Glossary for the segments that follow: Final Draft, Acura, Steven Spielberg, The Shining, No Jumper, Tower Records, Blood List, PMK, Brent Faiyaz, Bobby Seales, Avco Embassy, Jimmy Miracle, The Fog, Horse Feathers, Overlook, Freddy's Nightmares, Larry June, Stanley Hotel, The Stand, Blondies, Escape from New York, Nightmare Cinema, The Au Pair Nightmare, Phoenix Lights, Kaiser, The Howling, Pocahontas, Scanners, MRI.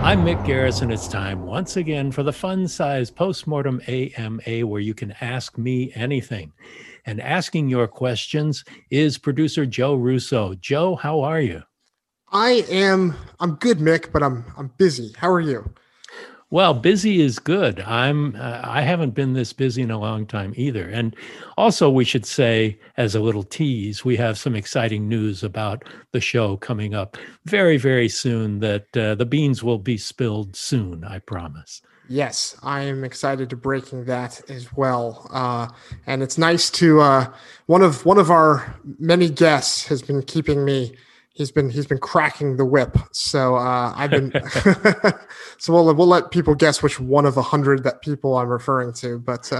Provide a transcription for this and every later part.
I'm Mick Garrison. It's time once again for the fun-sized postmortem AMA, where you can ask me anything. And asking your questions is producer Joe Russo. Joe, how are you? I'm good, Mick, but I'm busy. How are you? Well, busy is good. I haven't been this busy in a long time either. And also, we should say, as a little tease, we have some exciting news about the show coming up very, very soon, that the beans will be spilled soon, I promise. Yes, I am excited to breaking that as well. And it's nice to one of our many guests has been keeping me. He's been cracking the whip. So I've been. So we'll let people guess which one of 100 that people I'm referring to. But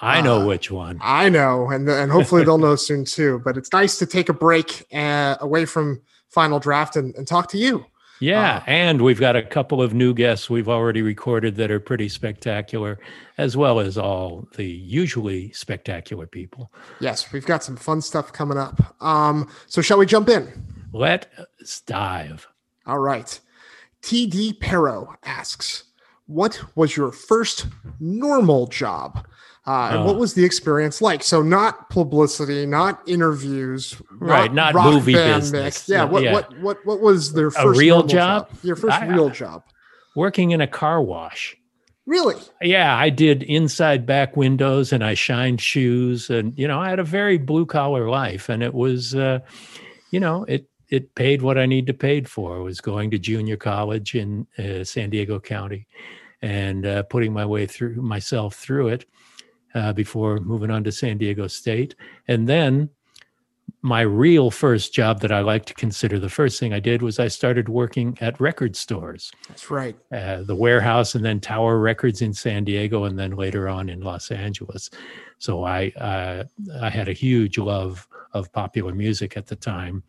I know which one. I know, and hopefully they'll know soon too. But it's nice to take a break away from Final Draft and talk to you. Yeah, and we've got a couple of new guests we've already recorded that are pretty spectacular, as well as all the usually spectacular people. Yes, we've got some fun stuff coming up. So shall we jump in? Let's dive. All right. TD Perro asks, what was your first normal job? And what was the experience like? So not publicity, not interviews, right? Not movie business. Yeah. What was their first real job? Your first real job. Working in a car wash. Really? Yeah, I did inside back windows and I shined shoes, and I had a very blue collar life, and it was it paid what I need to pay for. I was going to junior college in San Diego County and putting myself through it before moving on to San Diego State. And then my real first job that I like to consider the first thing I did was I started working at record stores. That's right. The Warehouse and then Tower Records in San Diego and then later on in Los Angeles. So I had a huge love of popular music at the time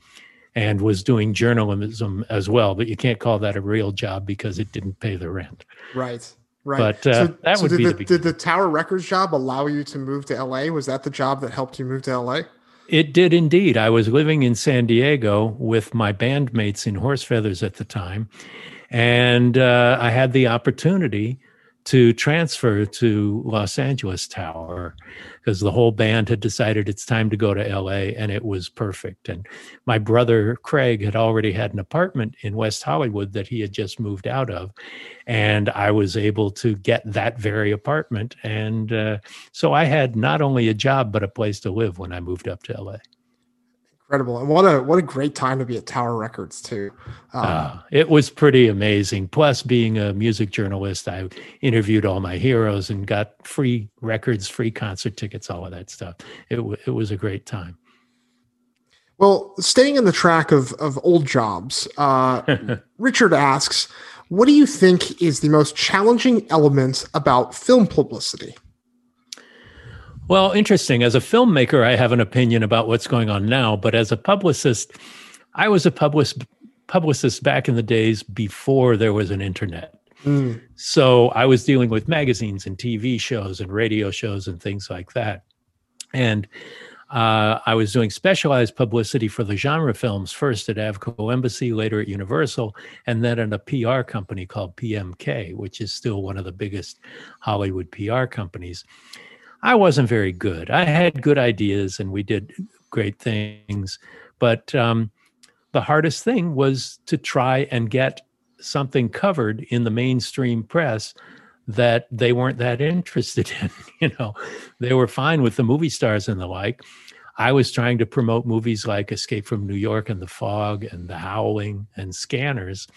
and was doing journalism as well, but you can't call that a real job because it didn't pay the rent. Right, right. But did the Tower Records job allow you to move to LA? Was that the job that helped you move to LA? It did indeed. I was living in San Diego with my bandmates in Horse Feathers at the time, and I had the opportunity to transfer to Los Angeles Tower because the whole band had decided it's time to go to LA, and it was perfect. And my brother Craig had already had an apartment in West Hollywood that he had just moved out of, and I was able to get that very apartment. And so I had not only a job, but a place to live when I moved up to LA. Incredible. And what a great time to be at Tower Records too. It was pretty amazing. Plus, being a music journalist, I interviewed all my heroes and got free records, free concert tickets, all of that stuff. It was a great time. Well, staying in the track of old jobs, Richard asks, what do you think is the most challenging element about film publicity? Well, interesting. As a filmmaker, I have an opinion about what's going on now, but as a publicist, I was a publicist back in the days before there was an internet. Mm. So I was dealing with magazines and TV shows and radio shows and things like that. And I was doing specialized publicity for the genre films, first at Avco Embassy, later at Universal, and then at a PR company called PMK, which is still one of the biggest Hollywood PR companies. I wasn't very good. I had good ideas and we did great things, but the hardest thing was to try and get something covered in the mainstream press that they weren't that interested in. They were fine with the movie stars and the like. I was trying to promote movies like Escape from New York and The Fog and The Howling and Scanners.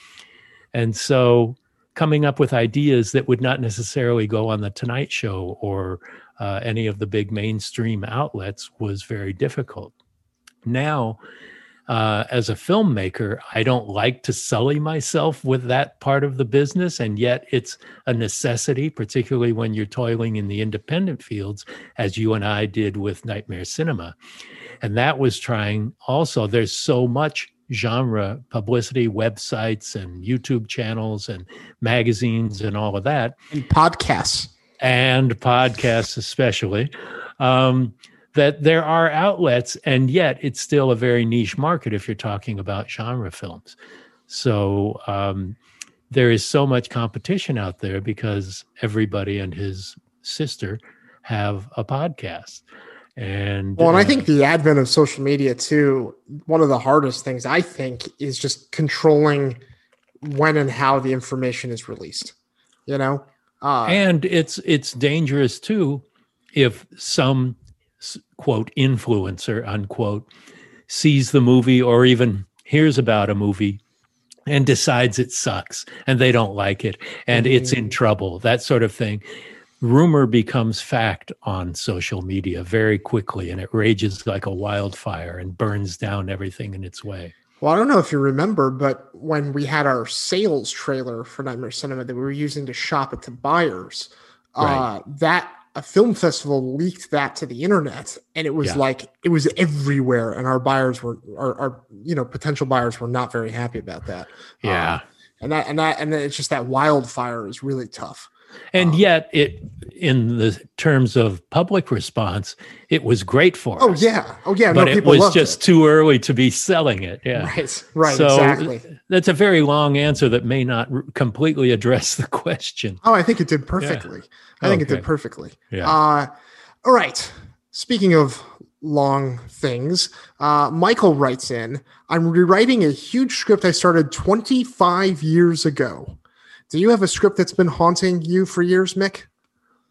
And so coming up with ideas that would not necessarily go on The Tonight Show or any of the big mainstream outlets was very difficult. Now, as a filmmaker, I don't like to sully myself with that part of the business, and yet it's a necessity, particularly when you're toiling in the independent fields, as you and I did with Nightmare Cinema. And that was trying also. There's so much genre publicity, websites and YouTube channels and magazines and all of that. And podcasts especially. That there are outlets, and yet it's still a very niche market if you're talking about genre films. So there is so much competition out there because everybody and his sister have a podcast. And I think the advent of social media too, one of the hardest things I think is just controlling when and how the information is released, you know? And it's dangerous too if some quote influencer unquote sees the movie or even hears about a movie and decides it sucks and they don't like it and it's in trouble, that sort of thing. Rumor becomes fact on social media very quickly, and it rages like a wildfire and burns down everything in its way. Well, I don't know if you remember, but when we had our sales trailer for Nightmare Cinema that we were using to shop it to buyers, right. A film festival leaked that to the internet, and it was like it was everywhere. And our buyers were, our potential buyers were not very happy about that. Yeah, and it's just that wildfire is really tough. And yet, in the terms of public response, it was great for us. Oh yeah. But it was just too early to be selling it. Yeah, right. So exactly. That's a very long answer that may not completely address the question. Oh, I think it did perfectly. Yeah. Yeah. All right. Speaking of long things, Michael writes in, I'm rewriting a huge script I started 25 years ago. Do you have a script that's been haunting you for years, Mick?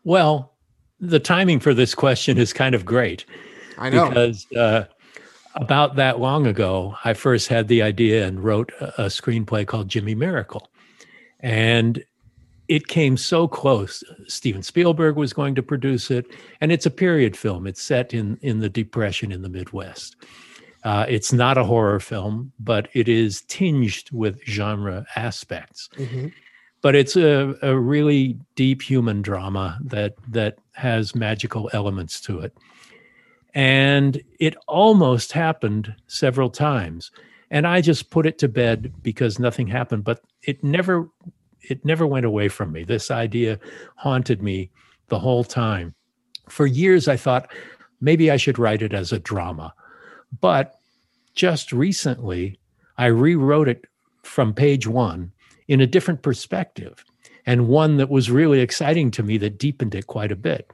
Well, the timing for this question is kind of great. I know. Because about that long ago, I first had the idea and wrote a screenplay called Jimmy Miracle. And it came so close. Steven Spielberg was going to produce it, and it's a period film. It's set in the Depression in the Midwest. It's not a horror film, but it is tinged with genre aspects. Mm-hmm. But it's a really deep human drama that has magical elements to it. And it almost happened several times. And I just put it to bed because nothing happened, but it never went away from me. This idea haunted me the whole time. For years, I thought maybe I should write it as a drama. But just recently, I rewrote it from page one in a different perspective, and one that was really exciting to me that deepened it quite a bit.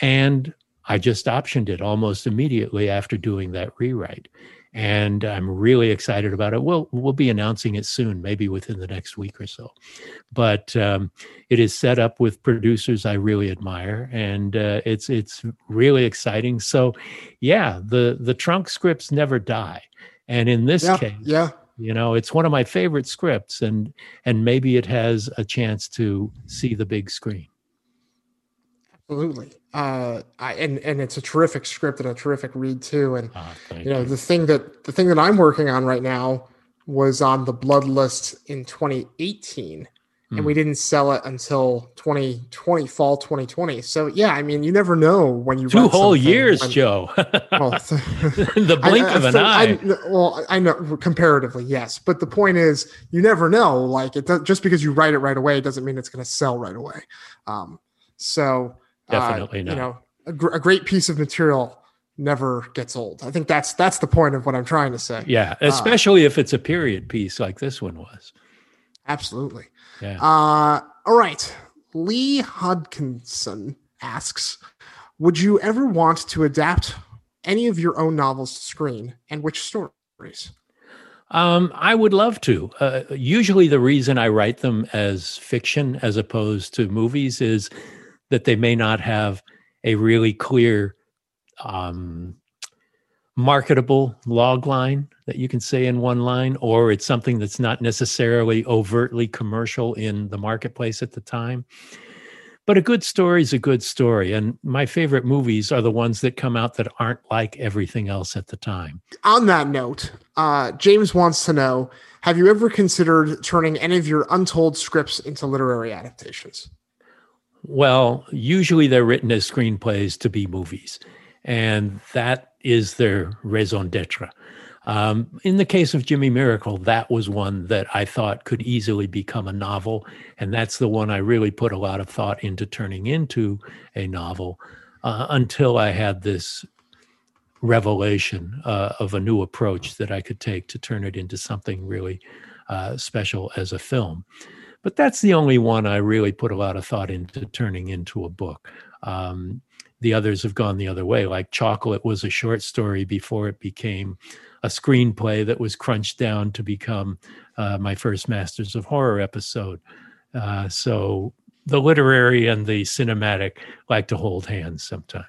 And I just optioned it almost immediately after doing that rewrite. And I'm really excited about it. We'll be announcing it soon, maybe within the next week or so. But it is set up with producers I really admire, and it's really exciting. So, yeah, the trunk scripts never die, and in this case, it's one of my favorite scripts, and maybe it has a chance to see the big screen. Absolutely. And it's a terrific script and a terrific read too. And the thing that I'm working on right now was on the Blood List in 2018, and we didn't sell it until 2020, fall 2020. So yeah, I mean, you never know when you two whole years, Joe. Well, the blink of an eye. I know comparatively, yes, but the point is, you never know. Like just because you write it right away doesn't mean it's going to sell right away. So. Definitely not. A great piece of material never gets old. I think that's the point of what I'm trying to say. Yeah, especially if it's a period piece like this one was. Absolutely. Yeah. All right. Lee Hodkinson asks, would you ever want to adapt any of your own novels to screen, and which stories? I would love to. Usually the reason I write them as fiction as opposed to movies is that they may not have a really clear marketable log line that you can say in one line, or it's something that's not necessarily overtly commercial in the marketplace at the time. But a good story is a good story. And my favorite movies are the ones that come out that aren't like everything else at the time. On that note, James wants to know, have you ever considered turning any of your untold scripts into literary adaptations? Well, usually they're written as screenplays to be movies, and that is their raison d'etre. In the case of Jimmy Miracle, that was one that I thought could easily become a novel, and that's the one I really put a lot of thought into turning into a novel until I had this revelation of a new approach that I could take to turn it into something really special as a film. But that's the only one I really put a lot of thought into turning into a book. The others have gone the other way. Like Chocolate was a short story before it became a screenplay that was crunched down to become my first Masters of Horror episode. So the literary and the cinematic like to hold hands sometimes.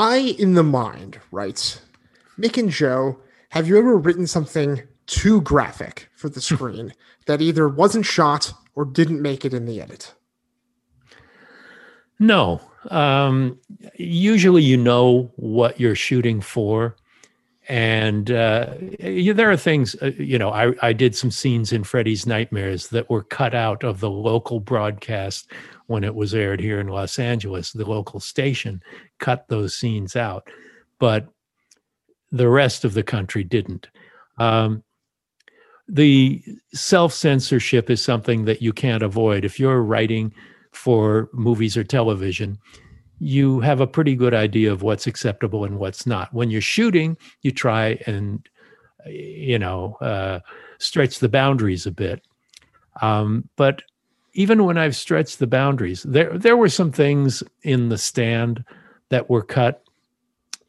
I in the Mind writes, Mick and Joe, have you ever written something too graphic for the screen that either wasn't shot or didn't make it in the edit? No. Usually you know what you're shooting for. And there are things, I did some scenes in Freddy's Nightmares that were cut out of the local broadcast when it was aired here in Los Angeles. The local station cut those scenes out, but the rest of the country didn't. The self-censorship is something that you can't avoid. If you're writing for movies or television, you have a pretty good idea of what's acceptable and what's not. When you're shooting, you try and, stretch the boundaries a bit. But even when I've stretched the boundaries, there were some things in The Stand that were cut.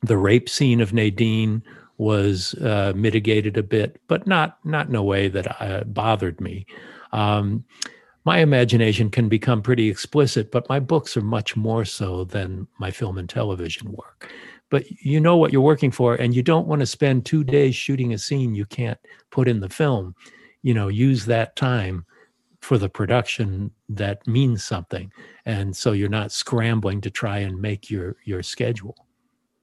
The rape scene of Nadine was mitigated a bit, but not in a way that bothered me. My imagination can become pretty explicit, but my books are much more so than my film and television work. But you know what you're working for, and you don't want to spend 2 days shooting a scene you can't put in the film. Use that time for the production that means something. And so you're not scrambling to try and make your schedule.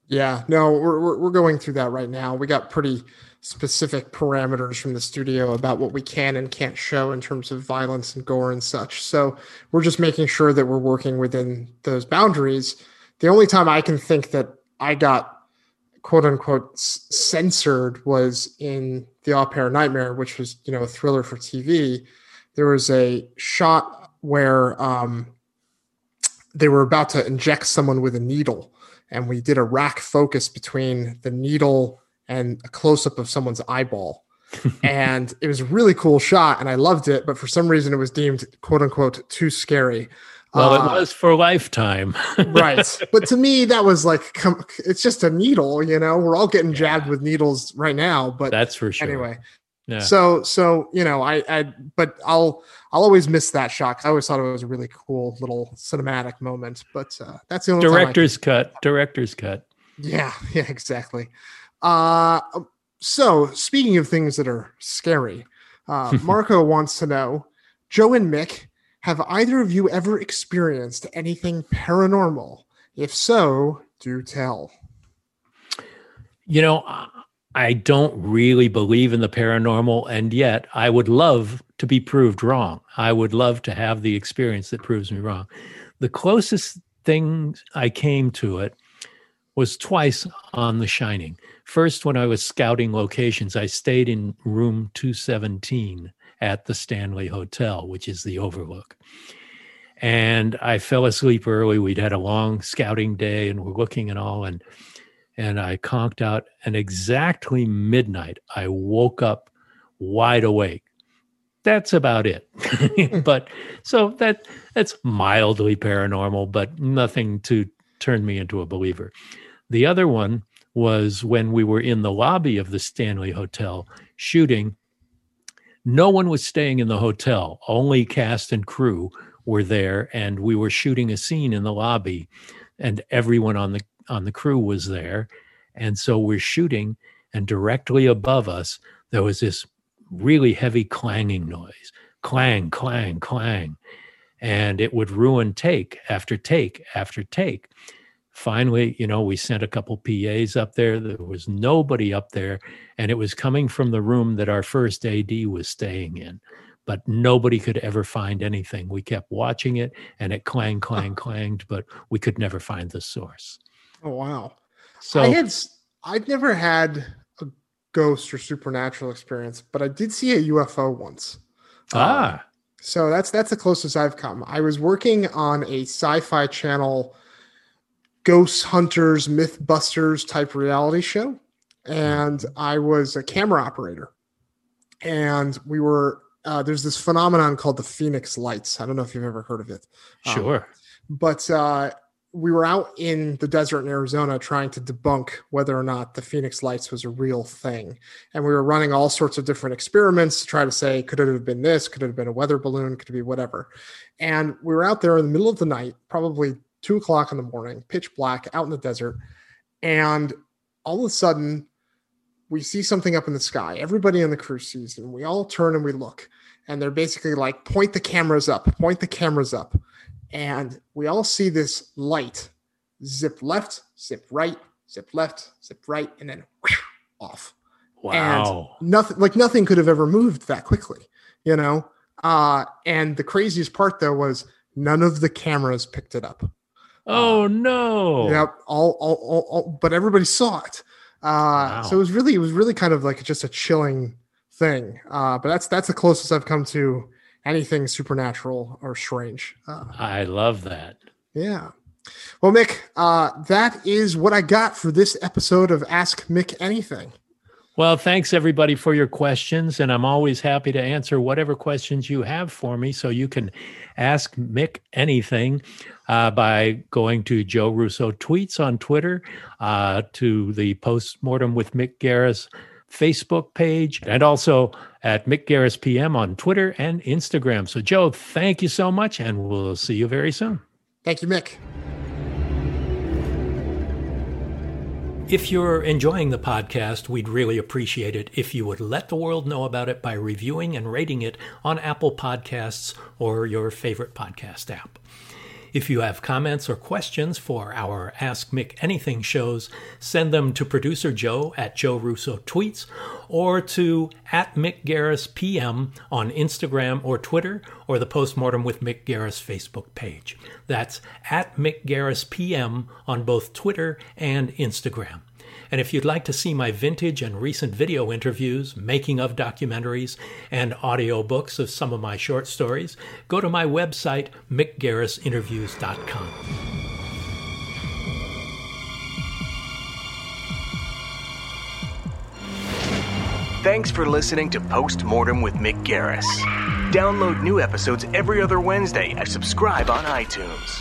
Yeah, no, we're going through that right now. We got pretty specific parameters from the studio about what we can and can't show in terms of violence and gore and such. So we're just making sure that we're working within those boundaries. The only time I can think that I got quote unquote censored was in The Au Pair Nightmare, which was, a thriller for TV. There was a shot where they were about to inject someone with a needle. And we did a rack focus between the needle and a close-up of someone's eyeball. And it was a really cool shot, and I loved it. But for some reason, it was deemed, quote-unquote, too scary. Well, it was for Lifetime. Right. But to me, that was like, it's just a needle, We're all getting jabbed with needles right now. But that's for sure. Anyway. Yeah. So I'll always miss that shot. I always thought it was a really cool little cinematic moment, but that's the only director's cut. Yeah, exactly. So speaking of things that are scary, Marco wants to know, Joe and Mick, have either of you ever experienced anything paranormal? If so, do tell. I don't really believe in the paranormal, and yet I would love to be proved wrong. I would love to have the experience that proves me wrong. The closest thing I came to it was twice on The Shining. First, when I was scouting locations, I stayed in room 217 at the Stanley Hotel, which is the Overlook. And I fell asleep early. We'd had a long scouting day, and we're looking and all, and I conked out, and exactly midnight, I woke up wide awake. That's about it. But so that's mildly paranormal, but nothing to turn me into a believer. The other one was when we were in the lobby of the Stanley Hotel shooting. No one was staying in the hotel. Only cast and crew were there, and we were shooting a scene in the lobby, and everyone on the crew was there. And so we're shooting, and directly above us, there was this really heavy clanging noise. Clang, clang, clang. And it would ruin take after take after take. Finally, you know, we sent a couple PAs up there. There was nobody up there, and it was coming from the room that our first AD was staying in, but nobody could ever find anything. We kept watching it, and it clanged, but we could never find the source. Oh, wow. So I'd never had a ghost or supernatural experience, but I did see a UFO once. So that's the closest I've come. I was working on a sci-fi channel ghost hunters, Mythbusters type reality show. And I was a camera operator, and we were, there's this phenomenon called the Phoenix Lights. I don't know if you've ever heard of it. Sure. But we were out in the desert in Arizona trying to debunk whether or not the Phoenix Lights was a real thing. And we were running all sorts of different experiments to try to say, could it have been this? Could it have been a weather balloon? Could it be whatever? And we were out there in the middle of the night, probably 2 o'clock in the morning, pitch black, out in the desert. And all of a sudden we see something up in the sky. Everybody on the crew sees, and we all turn and we look, and they're basically like, point the cameras up. And we all see this light zip left, zip right, and then whoosh, off. Wow. And nothing could have ever moved that quickly, you know? And the craziest part though was none of the cameras picked it up. Oh no! Yep, all, but everybody saw it. Wow. So it was really kind of like just a chilling thing. But that's the closest I've come to anything supernatural or strange. I love that. Yeah. Well, Mick, that is what I got for this episode of Ask Mick Anything. Well, thanks everybody for your questions, and I'm always happy to answer whatever questions you have for me. So you can ask Mick anything by going to Joe Russo Tweets on Twitter, to the Postmortem with Mick Garris Facebook page, and also at Mick Garris PM on Twitter and Instagram. So Joe, thank you so much, and we'll see you very soon. Thank you, Mick. If you're enjoying the podcast, we'd really appreciate it if you would let the world know about it by reviewing and rating it on Apple Podcasts or your favorite podcast app. If you have comments or questions for our Ask Mick Anything shows, send them to producer Joe at Joe Russo Tweets, or to at Mick Garris PM on Instagram or Twitter, or the Postmortem with Mick Garris Facebook page. That's at Mick Garris PM on both Twitter and Instagram. And if you'd like to see my vintage and recent video interviews, making of documentaries, and audiobooks of some of my short stories, go to my website, mickgarrisinterviews.com. Thanks for listening to Postmortem with Mick Garris. Download new episodes every other Wednesday and subscribe on iTunes.